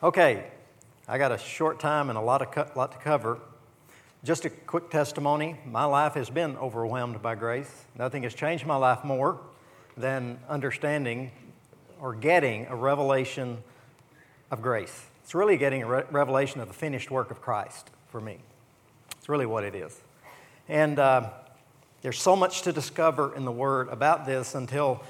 Okay, I got a short time and a lot to cover. Just a quick testimony. My life has been overwhelmed by grace. Nothing has changed my life more than understanding or getting a revelation of grace. It's really getting a revelation of the finished work of Christ for me. It's really what it is. And there's so much to discover in the Word about this until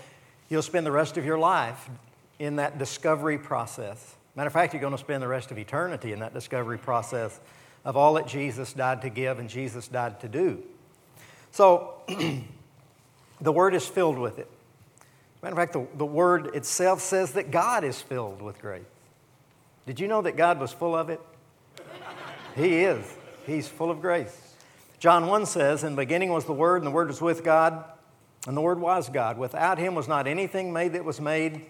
you'll spend the rest of your life in that discovery process. Matter of fact, you're going to spend the rest of eternity in that discovery process of all that Jesus died to give and Jesus died to do. So, the Word is filled with it. Matter of fact, the Word itself says that God is filled with grace. Did you know that God was full of it? He is. He's full of grace. John 1 says, "In the beginning was the Word, and the Word was with God, and the Word was God. Without Him was not anything made that was made."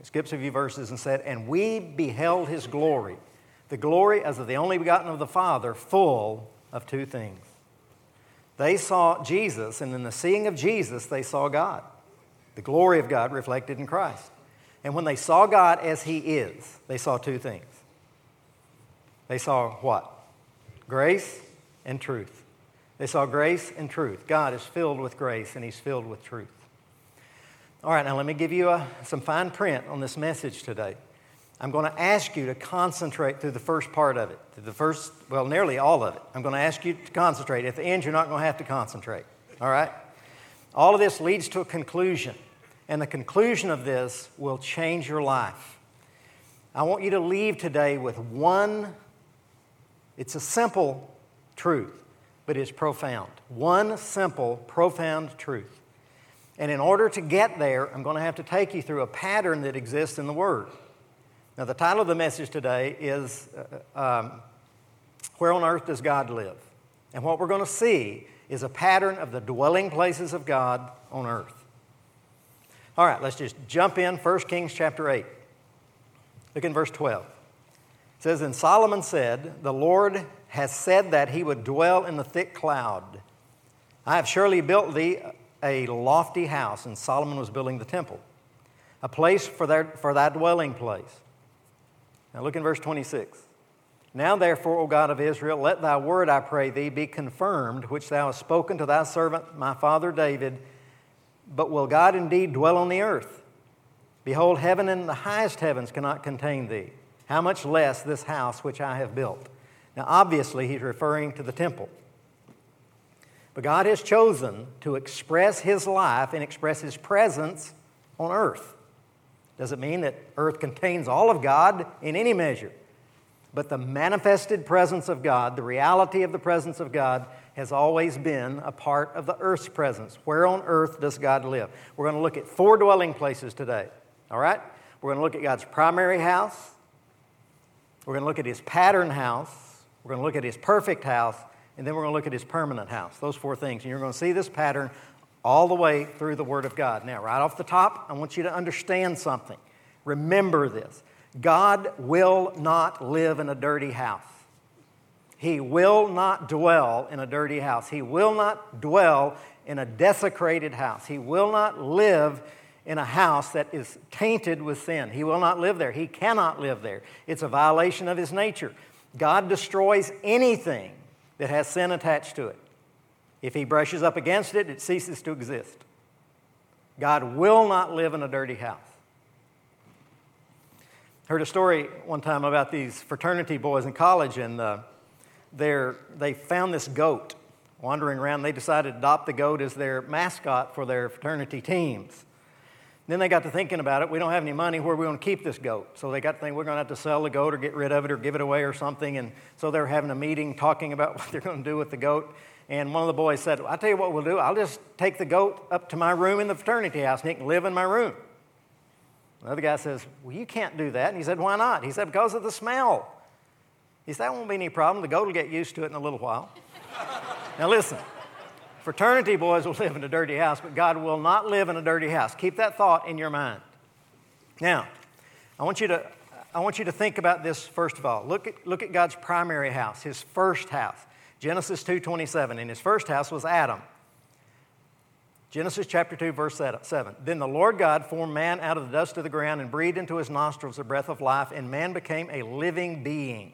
It skips a few verses and said, "And we beheld His glory, the glory as of the only begotten of the Father, full of two things." They saw Jesus, and in the seeing of Jesus, they saw God, the glory of God reflected in Christ. And when they saw God as He is, they saw two things. They saw what? Grace and truth. They saw grace and truth. God is filled with grace, and He's filled with truth. All right, now let me give you some fine print on this message today. I'm going to ask you to concentrate through the first part of it, nearly all of it. I'm going to ask you to concentrate. At the end, you're not going to have to concentrate, all right? All of this leads to a conclusion, and the conclusion of this will change your life. I want you to leave today with it's a simple truth, but it's profound. One simple, profound truth. And in order to get there, I'm going to have to take you through a pattern that exists in the Word. Now, the title of the message today is, Where on Earth Does God Live? And what we're going to see is a pattern of the dwelling places of God on earth. All right, let's just jump in. 1 Kings chapter 8. Look in verse 12. It says, "And Solomon said, 'The Lord has said that He would dwell in the thick cloud. I have surely built thee a lofty house,'" and Solomon was building the temple, "'a place for thy dwelling place.'" Now look in verse 26. "Now therefore, O God of Israel, let thy word, I pray thee, be confirmed, which thou hast spoken to thy servant, my father David. But will God indeed dwell on the earth? Behold, heaven and the highest heavens cannot contain thee. How much less this house which I have built." Now obviously he's referring to the temple. But God has chosen to express His life and express His presence on earth. Doesn't mean that earth contains all of God in any measure. But the manifested presence of God, the reality of the presence of God, has always been a part of the earth's presence. Where on earth does God live? We're going to look at four dwelling places today. All right? We're going to look at God's primary house. We're going to look at His pattern house. We're going to look at His perfect house. And then we're going to look at His permanent house, those four things. And you're going to see this pattern all the way through the Word of God. Now, right off the top, I want you to understand something. Remember this. God will not live in a dirty house. He will not dwell in a dirty house. He will not dwell in a desecrated house. He will not live in a house that is tainted with sin. He will not live there. He cannot live there. It's a violation of His nature. God destroys anything that has sin attached to it. If He brushes up against it, it ceases to exist. God will not live in a dirty house. Heard a story one time about these fraternity boys in college, and they found this goat wandering around. They decided to adopt the goat as their mascot for their fraternity teams. And then they got to thinking about it. We don't have any money. Where are we going to keep this goat? So they got to think, we're going to have to sell the goat or get rid of it or give it away or something. And so they're having a meeting talking about what they're going to do with the goat. And one of the boys said, "I'll tell you what we'll do. I'll just take the goat up to my room in the fraternity house and he can live in my room." Another guy says, "Well, you can't do that." And he said, "Why not?" He said, "Because of the smell." He said, "That won't be any problem. The goat will get used to it in a little while." Now listen. Fraternity boys will live in a dirty house, but God will not live in a dirty house. Keep that thought in your mind. Now, I want you to think about this first of all. Look at God's primary house, His first house. Genesis 2:27. In His first house was Adam. Genesis chapter 2, verse 7. Then the Lord God formed man out of the dust of the ground and breathed into his nostrils the breath of life, and man became a living being.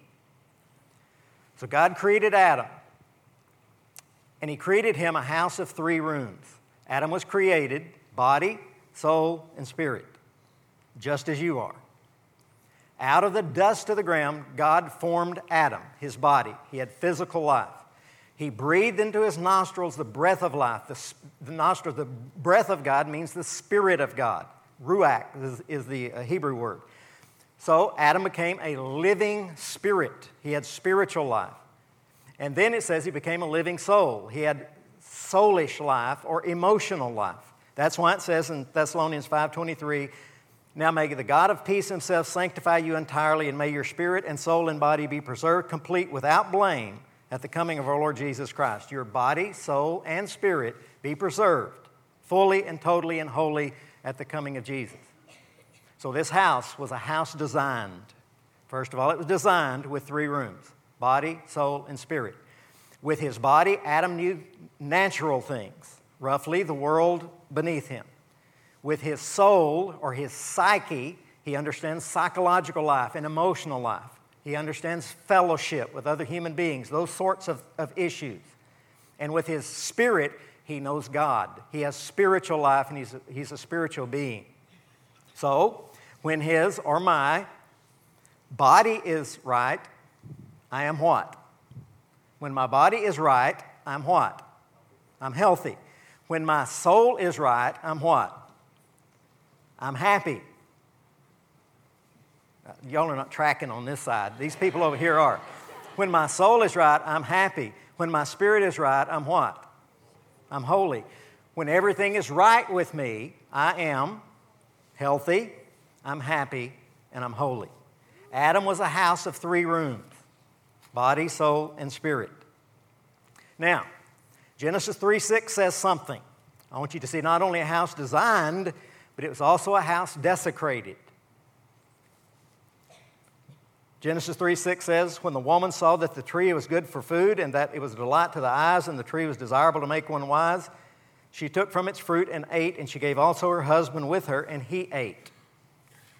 So God created Adam, and he created him a house of 3 rooms. Adam was created, body, soul, and spirit, just as you are. Out of the dust of the ground, God formed Adam, his body. He had physical life. He breathed into his nostrils the breath of life. The nostrils, the breath of God means the Spirit of God. Ruach is the Hebrew word. So Adam became a living spirit. He had spiritual life. And then it says he became a living soul. He had soulish life or emotional life. That's why it says in Thessalonians 5:23, now may the God of peace himself sanctify you entirely, and may your spirit and soul and body be preserved complete without blame at the coming of our Lord Jesus Christ. Your body, soul, and spirit be preserved fully and totally and wholly at the coming of Jesus. So this house was a house designed. First of all, it was designed with 3 rooms, body, soul, and spirit. With his body, Adam knew natural things, roughly the world beneath him. With his soul or his psyche, he understands psychological life and emotional life. He understands fellowship with other human beings, those sorts of issues. And with his spirit, he knows God. He has spiritual life, and he's a spiritual being. So when his or my body is right, I am what? When my body is right, I'm what? I'm healthy. When my soul is right, I'm what? I'm happy. Y'all are not tracking on this side. These people over here are. When my soul is right, I'm happy. When my spirit is right, I'm what? I'm holy. When everything is right with me, I am healthy, I'm happy, and I'm holy. Adam was a house of 3 rooms, body, soul, and spirit. Now, Genesis 3:6 says something. I want you to see not only a house designed, but it was also a house desecrated. Genesis 3:6 says, when the woman saw that the tree was good for food and that it was a delight to the eyes and the tree was desirable to make one wise, she took from its fruit and ate, and she gave also her husband with her, and he ate.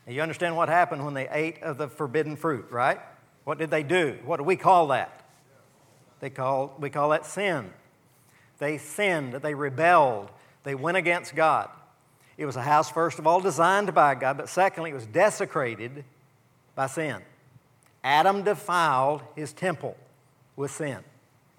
Now you understand what happened when they ate of the forbidden fruit, right? What did they do? What do we call that? We call that sin. They sinned. They rebelled. They went against God. It was a house, first of all, designed by God, but secondly, it was desecrated by sin. Adam defiled his temple with sin.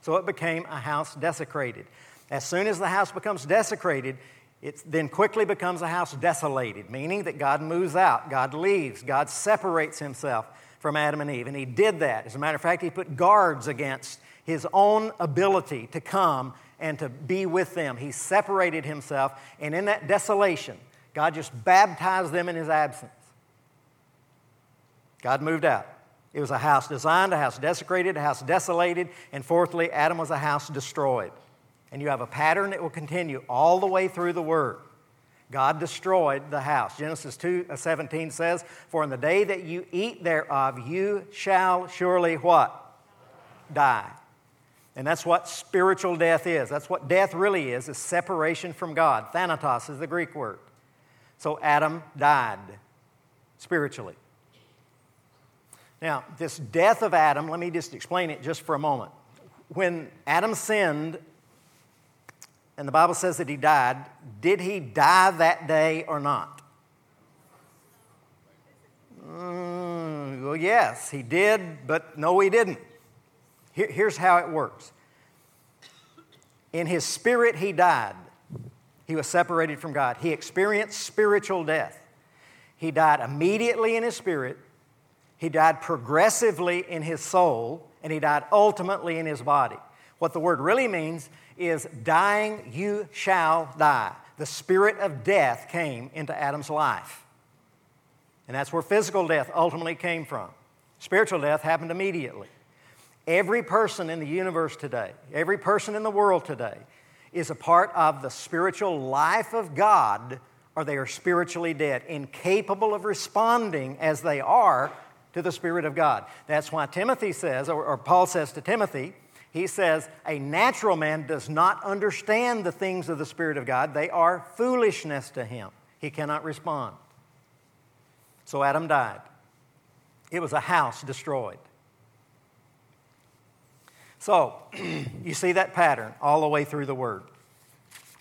So it became a house desecrated. As soon as the house becomes desecrated, it then quickly becomes a house desolated, meaning that God moves out, God leaves, God separates himself from Adam and Eve. And he did that. As a matter of fact, he put guards against his own ability to come and to be with them. He separated himself, and in that desolation, God just baptized them in his absence. God moved out. It was a house designed, a house desecrated, a house desolated, and fourthly, Adam was a house destroyed. And you have a pattern that will continue all the way through the Word. God destroyed the house. Genesis 2:17 says, for in the day that you eat thereof, you shall surely what? Die. And that's what spiritual death is. That's what death really is separation from God. Thanatos is the Greek word. So Adam died spiritually. Now, this death of Adam, let me just explain it just for a moment. When Adam sinned, and the Bible says that he died, did he die that day or not? Well, yes, he did, but no, he didn't. Here's how it works. In his spirit, he died. He was separated from God. He experienced spiritual death. He died immediately in his spirit. He died progressively in his soul, and he died ultimately in his body. What the word really means is dying, you shall die. The spirit of death came into Adam's life. And that's where physical death ultimately came from. Spiritual death happened immediately. Every person in the universe today, every person in the world today, is a part of the spiritual life of God, or they are spiritually dead, incapable of responding as they are to the Spirit of God. That's why Timothy says, or Paul says to Timothy, He says, a natural man does not understand the things of the Spirit of God. They are foolishness to him. He cannot respond. So Adam died. It was a house destroyed. So, you see that pattern all the way through the Word.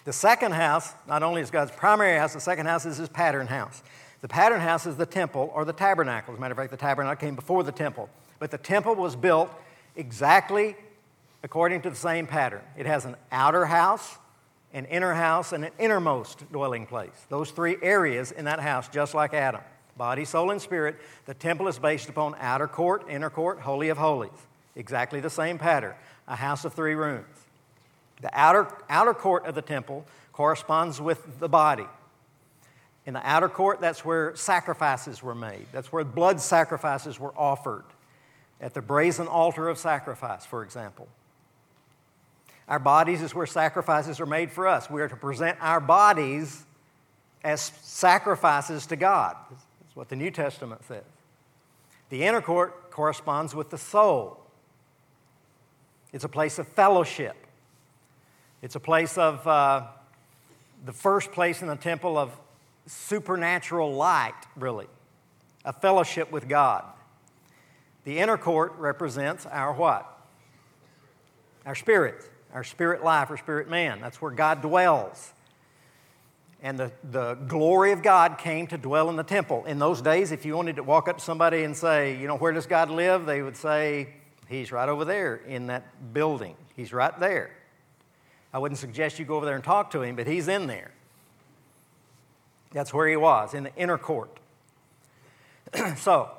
The second house, not only is God's primary house, the second house is His pattern house. The pattern house is the temple or the tabernacle. As a matter of fact, the tabernacle came before the temple. But the temple was built exactly according to the same pattern. It has an outer house, an inner house, and an innermost dwelling place. Those three areas in that house, just like Adam. Body, soul, and spirit. The temple is based upon outer court, inner court, holy of holies. Exactly the same pattern. A house of three rooms. The outer court of the temple corresponds with the body. In the outer court, that's where sacrifices were made. That's where blood sacrifices were offered. At the brazen altar of sacrifice, for example. Our bodies is where sacrifices are made for us. We are to present our bodies as sacrifices to God. That's what the New Testament says. The inner court corresponds with the soul. It's a place of fellowship. It's a place of the first place in the temple of supernatural light, really, a fellowship with God. The inner court represents our what? Our spirit life, our spirit man. That's where God dwells. And the glory of God came to dwell in the temple. In those days, if you wanted to walk up to somebody and say, you know, where does God live? They would say, He's right over there in that building. He's right there. I wouldn't suggest you go over there and talk to Him, but He's in there. That's where He was, in the inner court. So,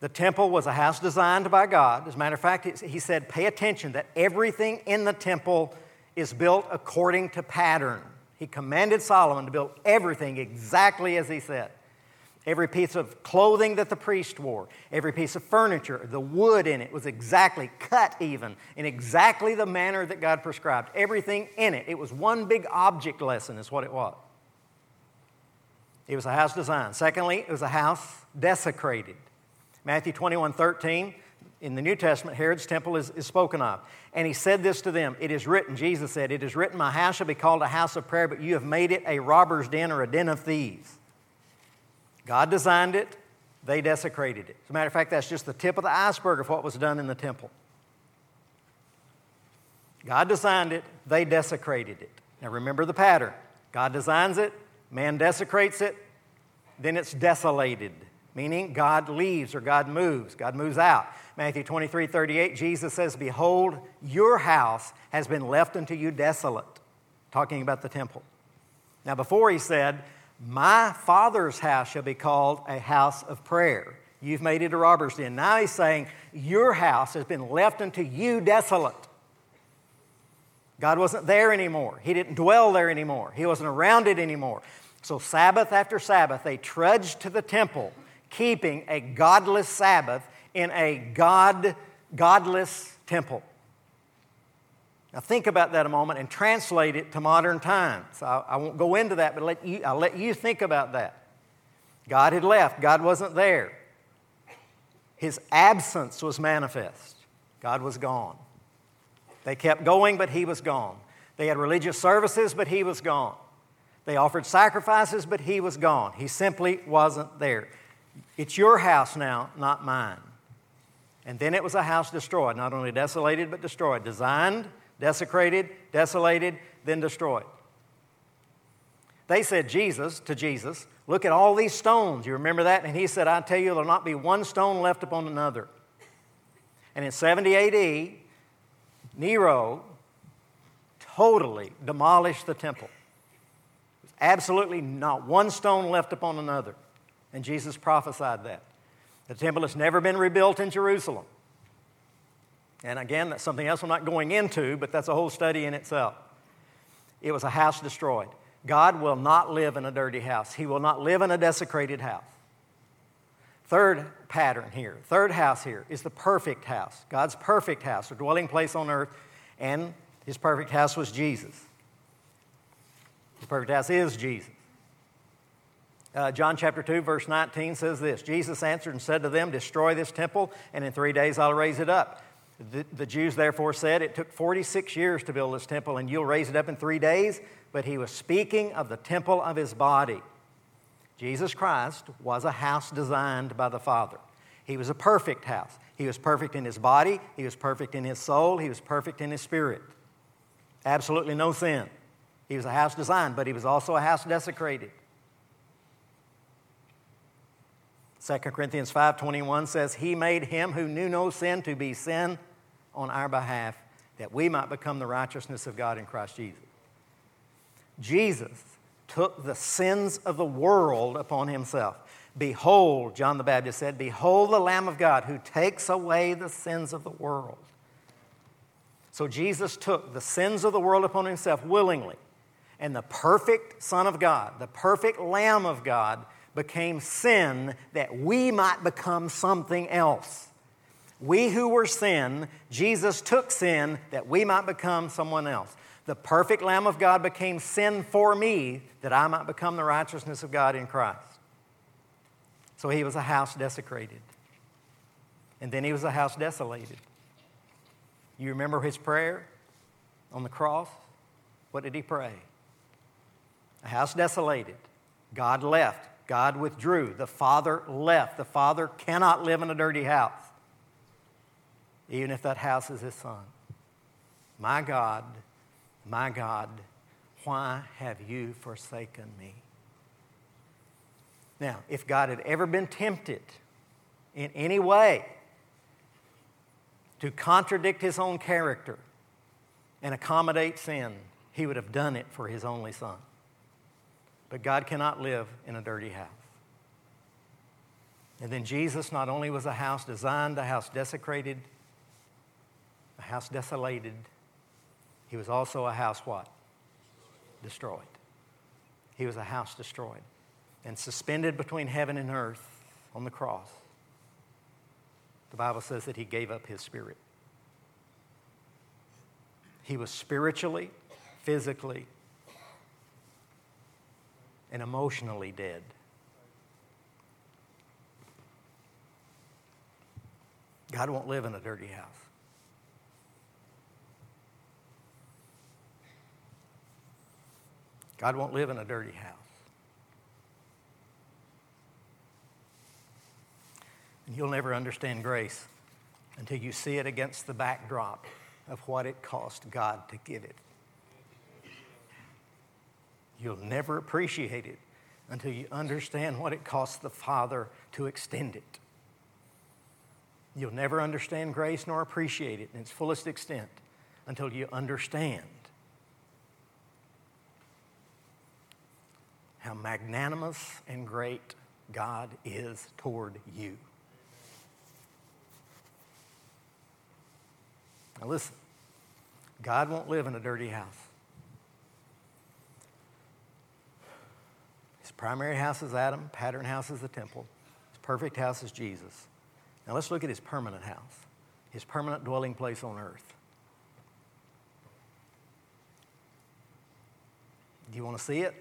the temple was a house designed by God. As a matter of fact, He said, pay attention that everything in the temple is built according to pattern. He commanded Solomon to build everything exactly as he said. Every piece of clothing that the priest wore, every piece of furniture, the wood in it was exactly cut even in exactly the manner that God prescribed. Everything in it. It was one big object lesson is what it was. It was a house designed. Secondly, it was a house desecrated. Matthew 21:13, in the New Testament, Herod's temple is spoken of. And he said this to them, it is written, Jesus said, it is written, my house shall be called a house of prayer, but you have made it a robber's den or a den of thieves. God designed it, they desecrated it. As a matter of fact, that's just the tip of the iceberg of what was done in the temple. God designed it, they desecrated it. Now remember the pattern. God designs it, man desecrates it, then it's desolated. Meaning God leaves or God moves out. Matthew 23:38, Jesus says, behold, your house has been left unto you desolate. Talking about the temple. Now before He said, my Father's house shall be called a house of prayer. You've made it a robber's den. Now He's saying, your house has been left unto you desolate. God wasn't there anymore. He didn't dwell there anymore. He wasn't around it anymore. So Sabbath after Sabbath, they trudged to the temple, keeping a godless Sabbath in a godless temple. Now think about that a moment and translate it to modern times. I won't go into that, but I'll let you think about that. God had left. God wasn't there. His absence was manifest. God was gone. They kept going, but He was gone. They had religious services, but He was gone. They offered sacrifices, but He was gone. He simply wasn't there. It's your house now, not mine. And then it was a house destroyed, not only desolated, but destroyed. Designed, desecrated, desolated, then destroyed. They said to Jesus, look at all these stones. You remember that? And He said, I tell you, there will not be one stone left upon another. And in 70 A.D., Nero totally demolished the temple. There's absolutely not one stone left upon another. And Jesus prophesied that. The temple has never been rebuilt in Jerusalem. And again, that's something else I'm not going into, but that's a whole study in itself. It was a house destroyed. God will not live in a dirty house. He will not live in a desecrated house. Third pattern here, third house here is the perfect house. God's perfect house, a dwelling place on earth, and His perfect house was Jesus. His perfect house is Jesus. John chapter 2, verse 19 says this, Jesus answered and said to them, destroy this temple, and in 3 days I'll raise it up. The Jews therefore said, it took 46 years to build this temple, and you'll raise it up in 3 days. But he was speaking of the temple of his body. Jesus Christ was a house designed by the Father. He was a perfect house. He was perfect in his body. He was perfect in his soul. He was perfect in his spirit. Absolutely no sin. He was a house designed, but he was also a house desecrated. 2 Corinthians 5:21 says, he made him who knew no sin to be sin on our behalf, that we might become the righteousness of God in Christ Jesus. Jesus took the sins of the world upon himself. Behold, John the Baptist said, behold the Lamb of God who takes away the sins of the world. So Jesus took the sins of the world upon himself willingly, and the perfect Son of God, the perfect Lamb of God, became sin that we might become something else. We who were sin, Jesus took sin that we might become someone else. The perfect Lamb of God became sin for me that I might become the righteousness of God in Christ. So he was a house desecrated. And then he was a house desolated. You remember his prayer on the cross? What did he pray? A house desolated. God left. God withdrew. The Father left. The Father cannot live in a dirty house, even if that house is his son. My God, why have you forsaken me? Now, if God had ever been tempted in any way to contradict his own character and accommodate sin, he would have done it for his only son. But God cannot live in a dirty house. And then Jesus not only was a house designed, a house desecrated, a house desolated, he was also a house what? Destroyed. He was a house destroyed and suspended between heaven and earth on the cross. The Bible says that he gave up his spirit. He was spiritually, physically, and emotionally dead. God won't live in a dirty house. God won't live in a dirty house. And you'll never understand grace until you see it against the backdrop of what it cost God to give it. You'll never appreciate it until you understand what it cost the Father to extend it. You'll never understand grace nor appreciate it in its fullest extent until you understand how magnanimous and great God is toward you. Now listen, God won't live in a dirty house. His primary house is Adam. Pattern house is the temple. His perfect house is Jesus. Now let's look at his permanent house, his permanent dwelling place on earth. Do you want to see it?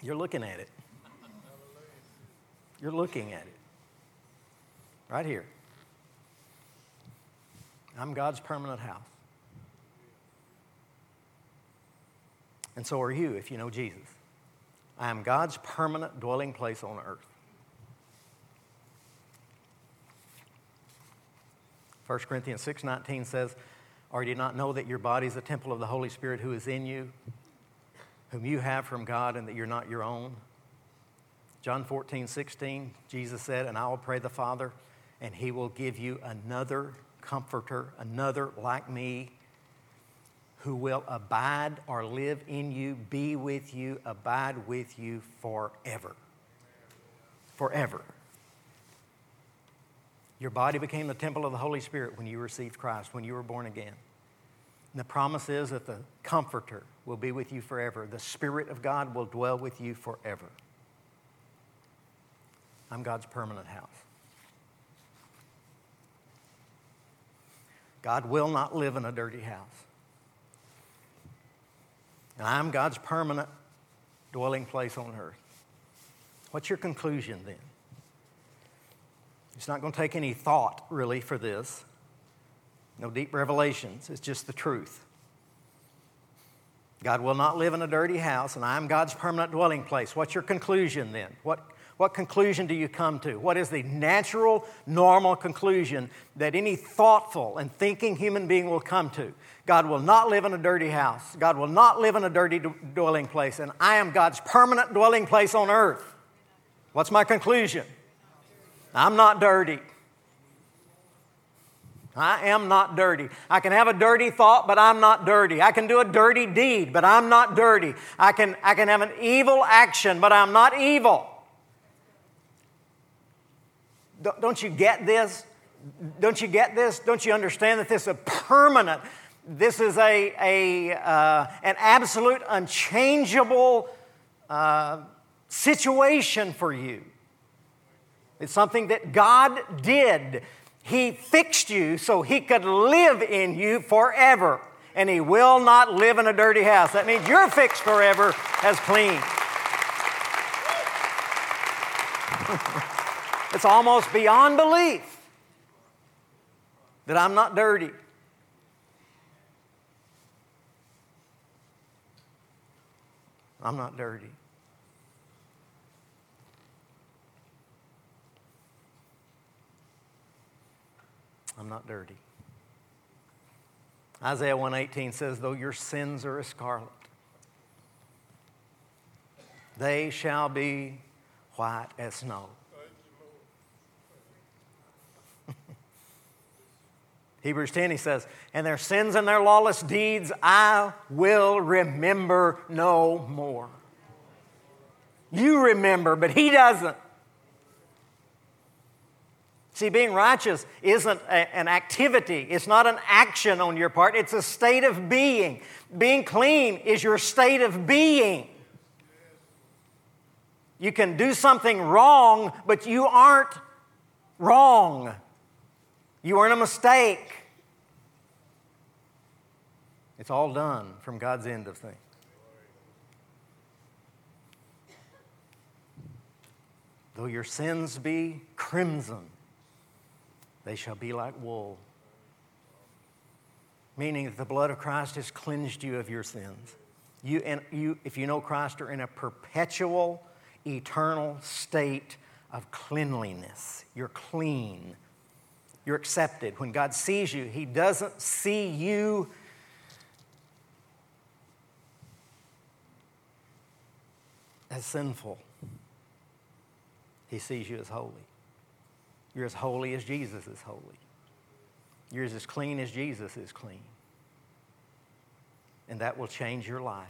You're looking at it. You're looking at it. Right here. I'm God's permanent house. And so are you if you know Jesus. I am God's permanent dwelling place on earth. 1 Corinthians 6:19 says, or do you not know that your body is a temple of the Holy Spirit who is in you, whom you have from God, and that you're not your own? John 14:16, Jesus said, and I will pray the Father, and he will give you another comforter, another like me, who will abide or live in you, be with you, abide with you forever. Forever. Your body became the temple of the Holy Spirit when you received Christ, when you were born again. And the promise is that the Comforter will be with you forever. The Spirit of God will dwell with you forever. I'm God's permanent house. God will not live in a dirty house. And I'm God's permanent dwelling place on earth. What's your conclusion then? It's not going to take any thought, really, for this. No deep revelations. It's just the truth. God will not live in a dirty house, and I am God's permanent dwelling place. What's your conclusion then? What conclusion do you come to? What is the natural, normal conclusion that any thoughtful and thinking human being will come to? God will not live in a dirty house. God will not live in a dirty dwelling place, and I am God's permanent dwelling place on earth. What's my conclusion? I'm not dirty. I am not dirty. I can have a dirty thought, but I'm not dirty. I can do a dirty deed, but I'm not dirty. I can have an evil action, but I'm not evil. Don't you get this? Don't you get this? Don't you understand that this is a permanent, this is an absolute, unchangeable situation for you? It's something that God did. He fixed you so He could live in you forever. And He will not live in a dirty house. That means you're fixed forever as clean. It's almost beyond belief that I'm not dirty. I'm not dirty. I'm not dirty. Isaiah 1:18 says, though your sins are as scarlet, they shall be white as snow. Hebrews 10, he says, and their sins and their lawless deeds I will remember no more. You remember, but He doesn't. See, being righteous isn't an activity. It's not an action on your part. It's a state of being. Being clean is your state of being. You can do something wrong, but you aren't wrong. You weren't a mistake. It's all done from God's end of things. Though your sins be crimson, they shall be like wool, meaning that the blood of Christ has cleansed you of your sins. You, if you know Christ, are in a perpetual, eternal state of cleanliness. You're clean. You're accepted. When God sees you, He doesn't see you as sinful. He sees you as holy. You're as holy as Jesus is holy. You're as clean as Jesus is clean. And that will change your life.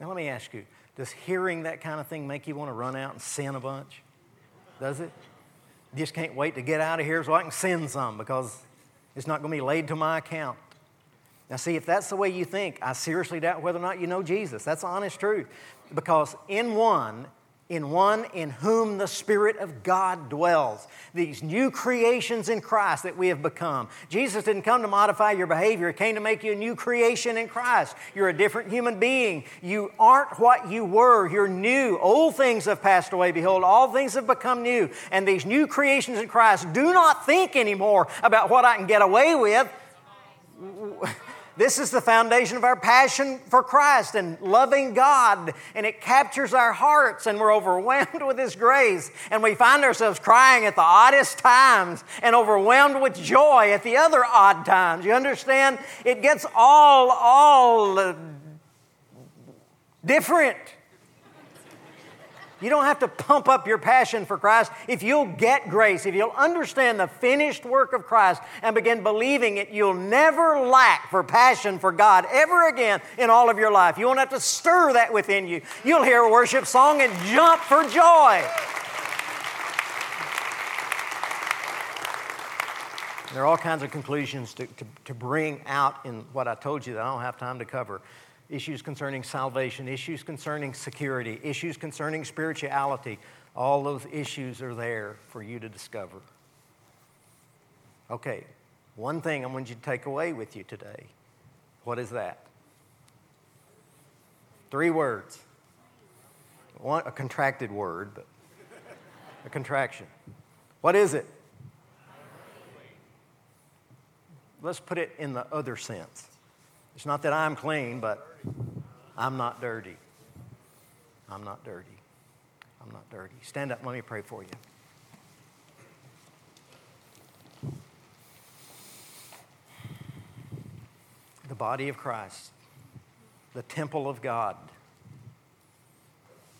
Now let me ask you, does hearing that kind of thing make you want to run out and sin a bunch? Does it? You just can't wait to get out of here so I can sin some because it's not going to be laid to my account. Now see, if that's the way you think, I seriously doubt whether or not you know Jesus. That's the honest truth. Because in one in whom the Spirit of God dwells. These new creations in Christ that we have become. Jesus didn't come to modify your behavior. He came to make you a new creation in Christ. You're a different human being. You aren't what you were. You're new. Old things have passed away. Behold, all things have become new. And these new creations in Christ do not think anymore about what I can get away with. This is the foundation of our passion for Christ and loving God, and it captures our hearts, and we're overwhelmed with His grace, and we find ourselves crying at the oddest times and overwhelmed with joy at the other odd times. You understand? It gets all different. You don't have to pump up your passion for Christ. If you'll get grace, if you'll understand the finished work of Christ and begin believing it, you'll never lack for passion for God ever again in all of your life. You won't have to stir that within you. You'll hear a worship song and jump for joy. There are all kinds of conclusions to bring out in what I told you that I don't have time to cover. Issues concerning salvation, issues concerning security, issues concerning spirituality. All those issues are there for you to discover. Okay, one thing I want you to take away with you today. What is that? 3 words. One, a contracted word, but a contraction. What is it? Let's put it in the other sense. It's not that I'm clean, but I'm not dirty. I'm not dirty. I'm not dirty. Stand up. Let me pray for you. The body of Christ, the temple of God,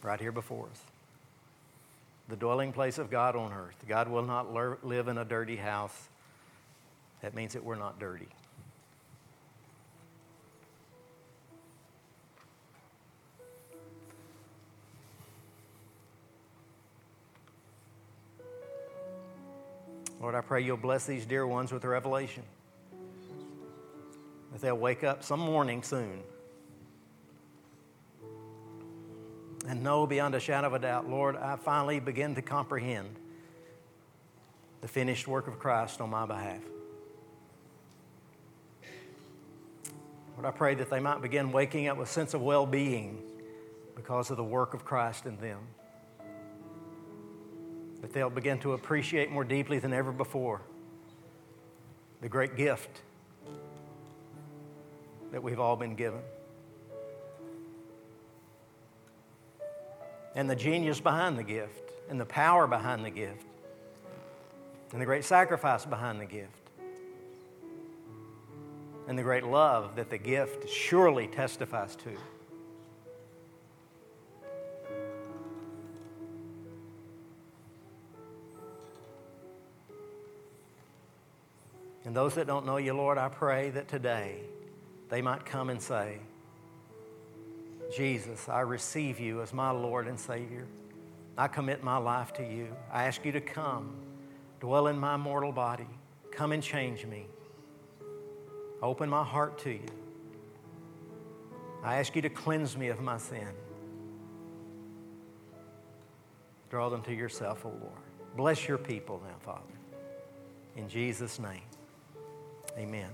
right here before us. The dwelling place of God on earth. God will not live in a dirty house. That means that we're not dirty. Lord, I pray you'll bless these dear ones with revelation. That they'll wake up some morning soon and know beyond a shadow of a doubt, Lord, I finally begin to comprehend the finished work of Christ on my behalf. Lord, I pray that they might begin waking up with a sense of well-being because of the work of Christ in them. That they'll begin to appreciate more deeply than ever before the great gift that we've all been given. And the genius behind the gift, and the power behind the gift, and the great sacrifice behind the gift, and the great love that the gift surely testifies to. And those that don't know you, Lord, I pray that today they might come and say, Jesus, I receive you as my Lord and Savior. I commit my life to you. I ask you to come, dwell in my mortal body. Come and change me. Open my heart to you. I ask you to cleanse me of my sin. Draw them to yourself, O Lord. Bless your people now, Father. In Jesus' name, amen.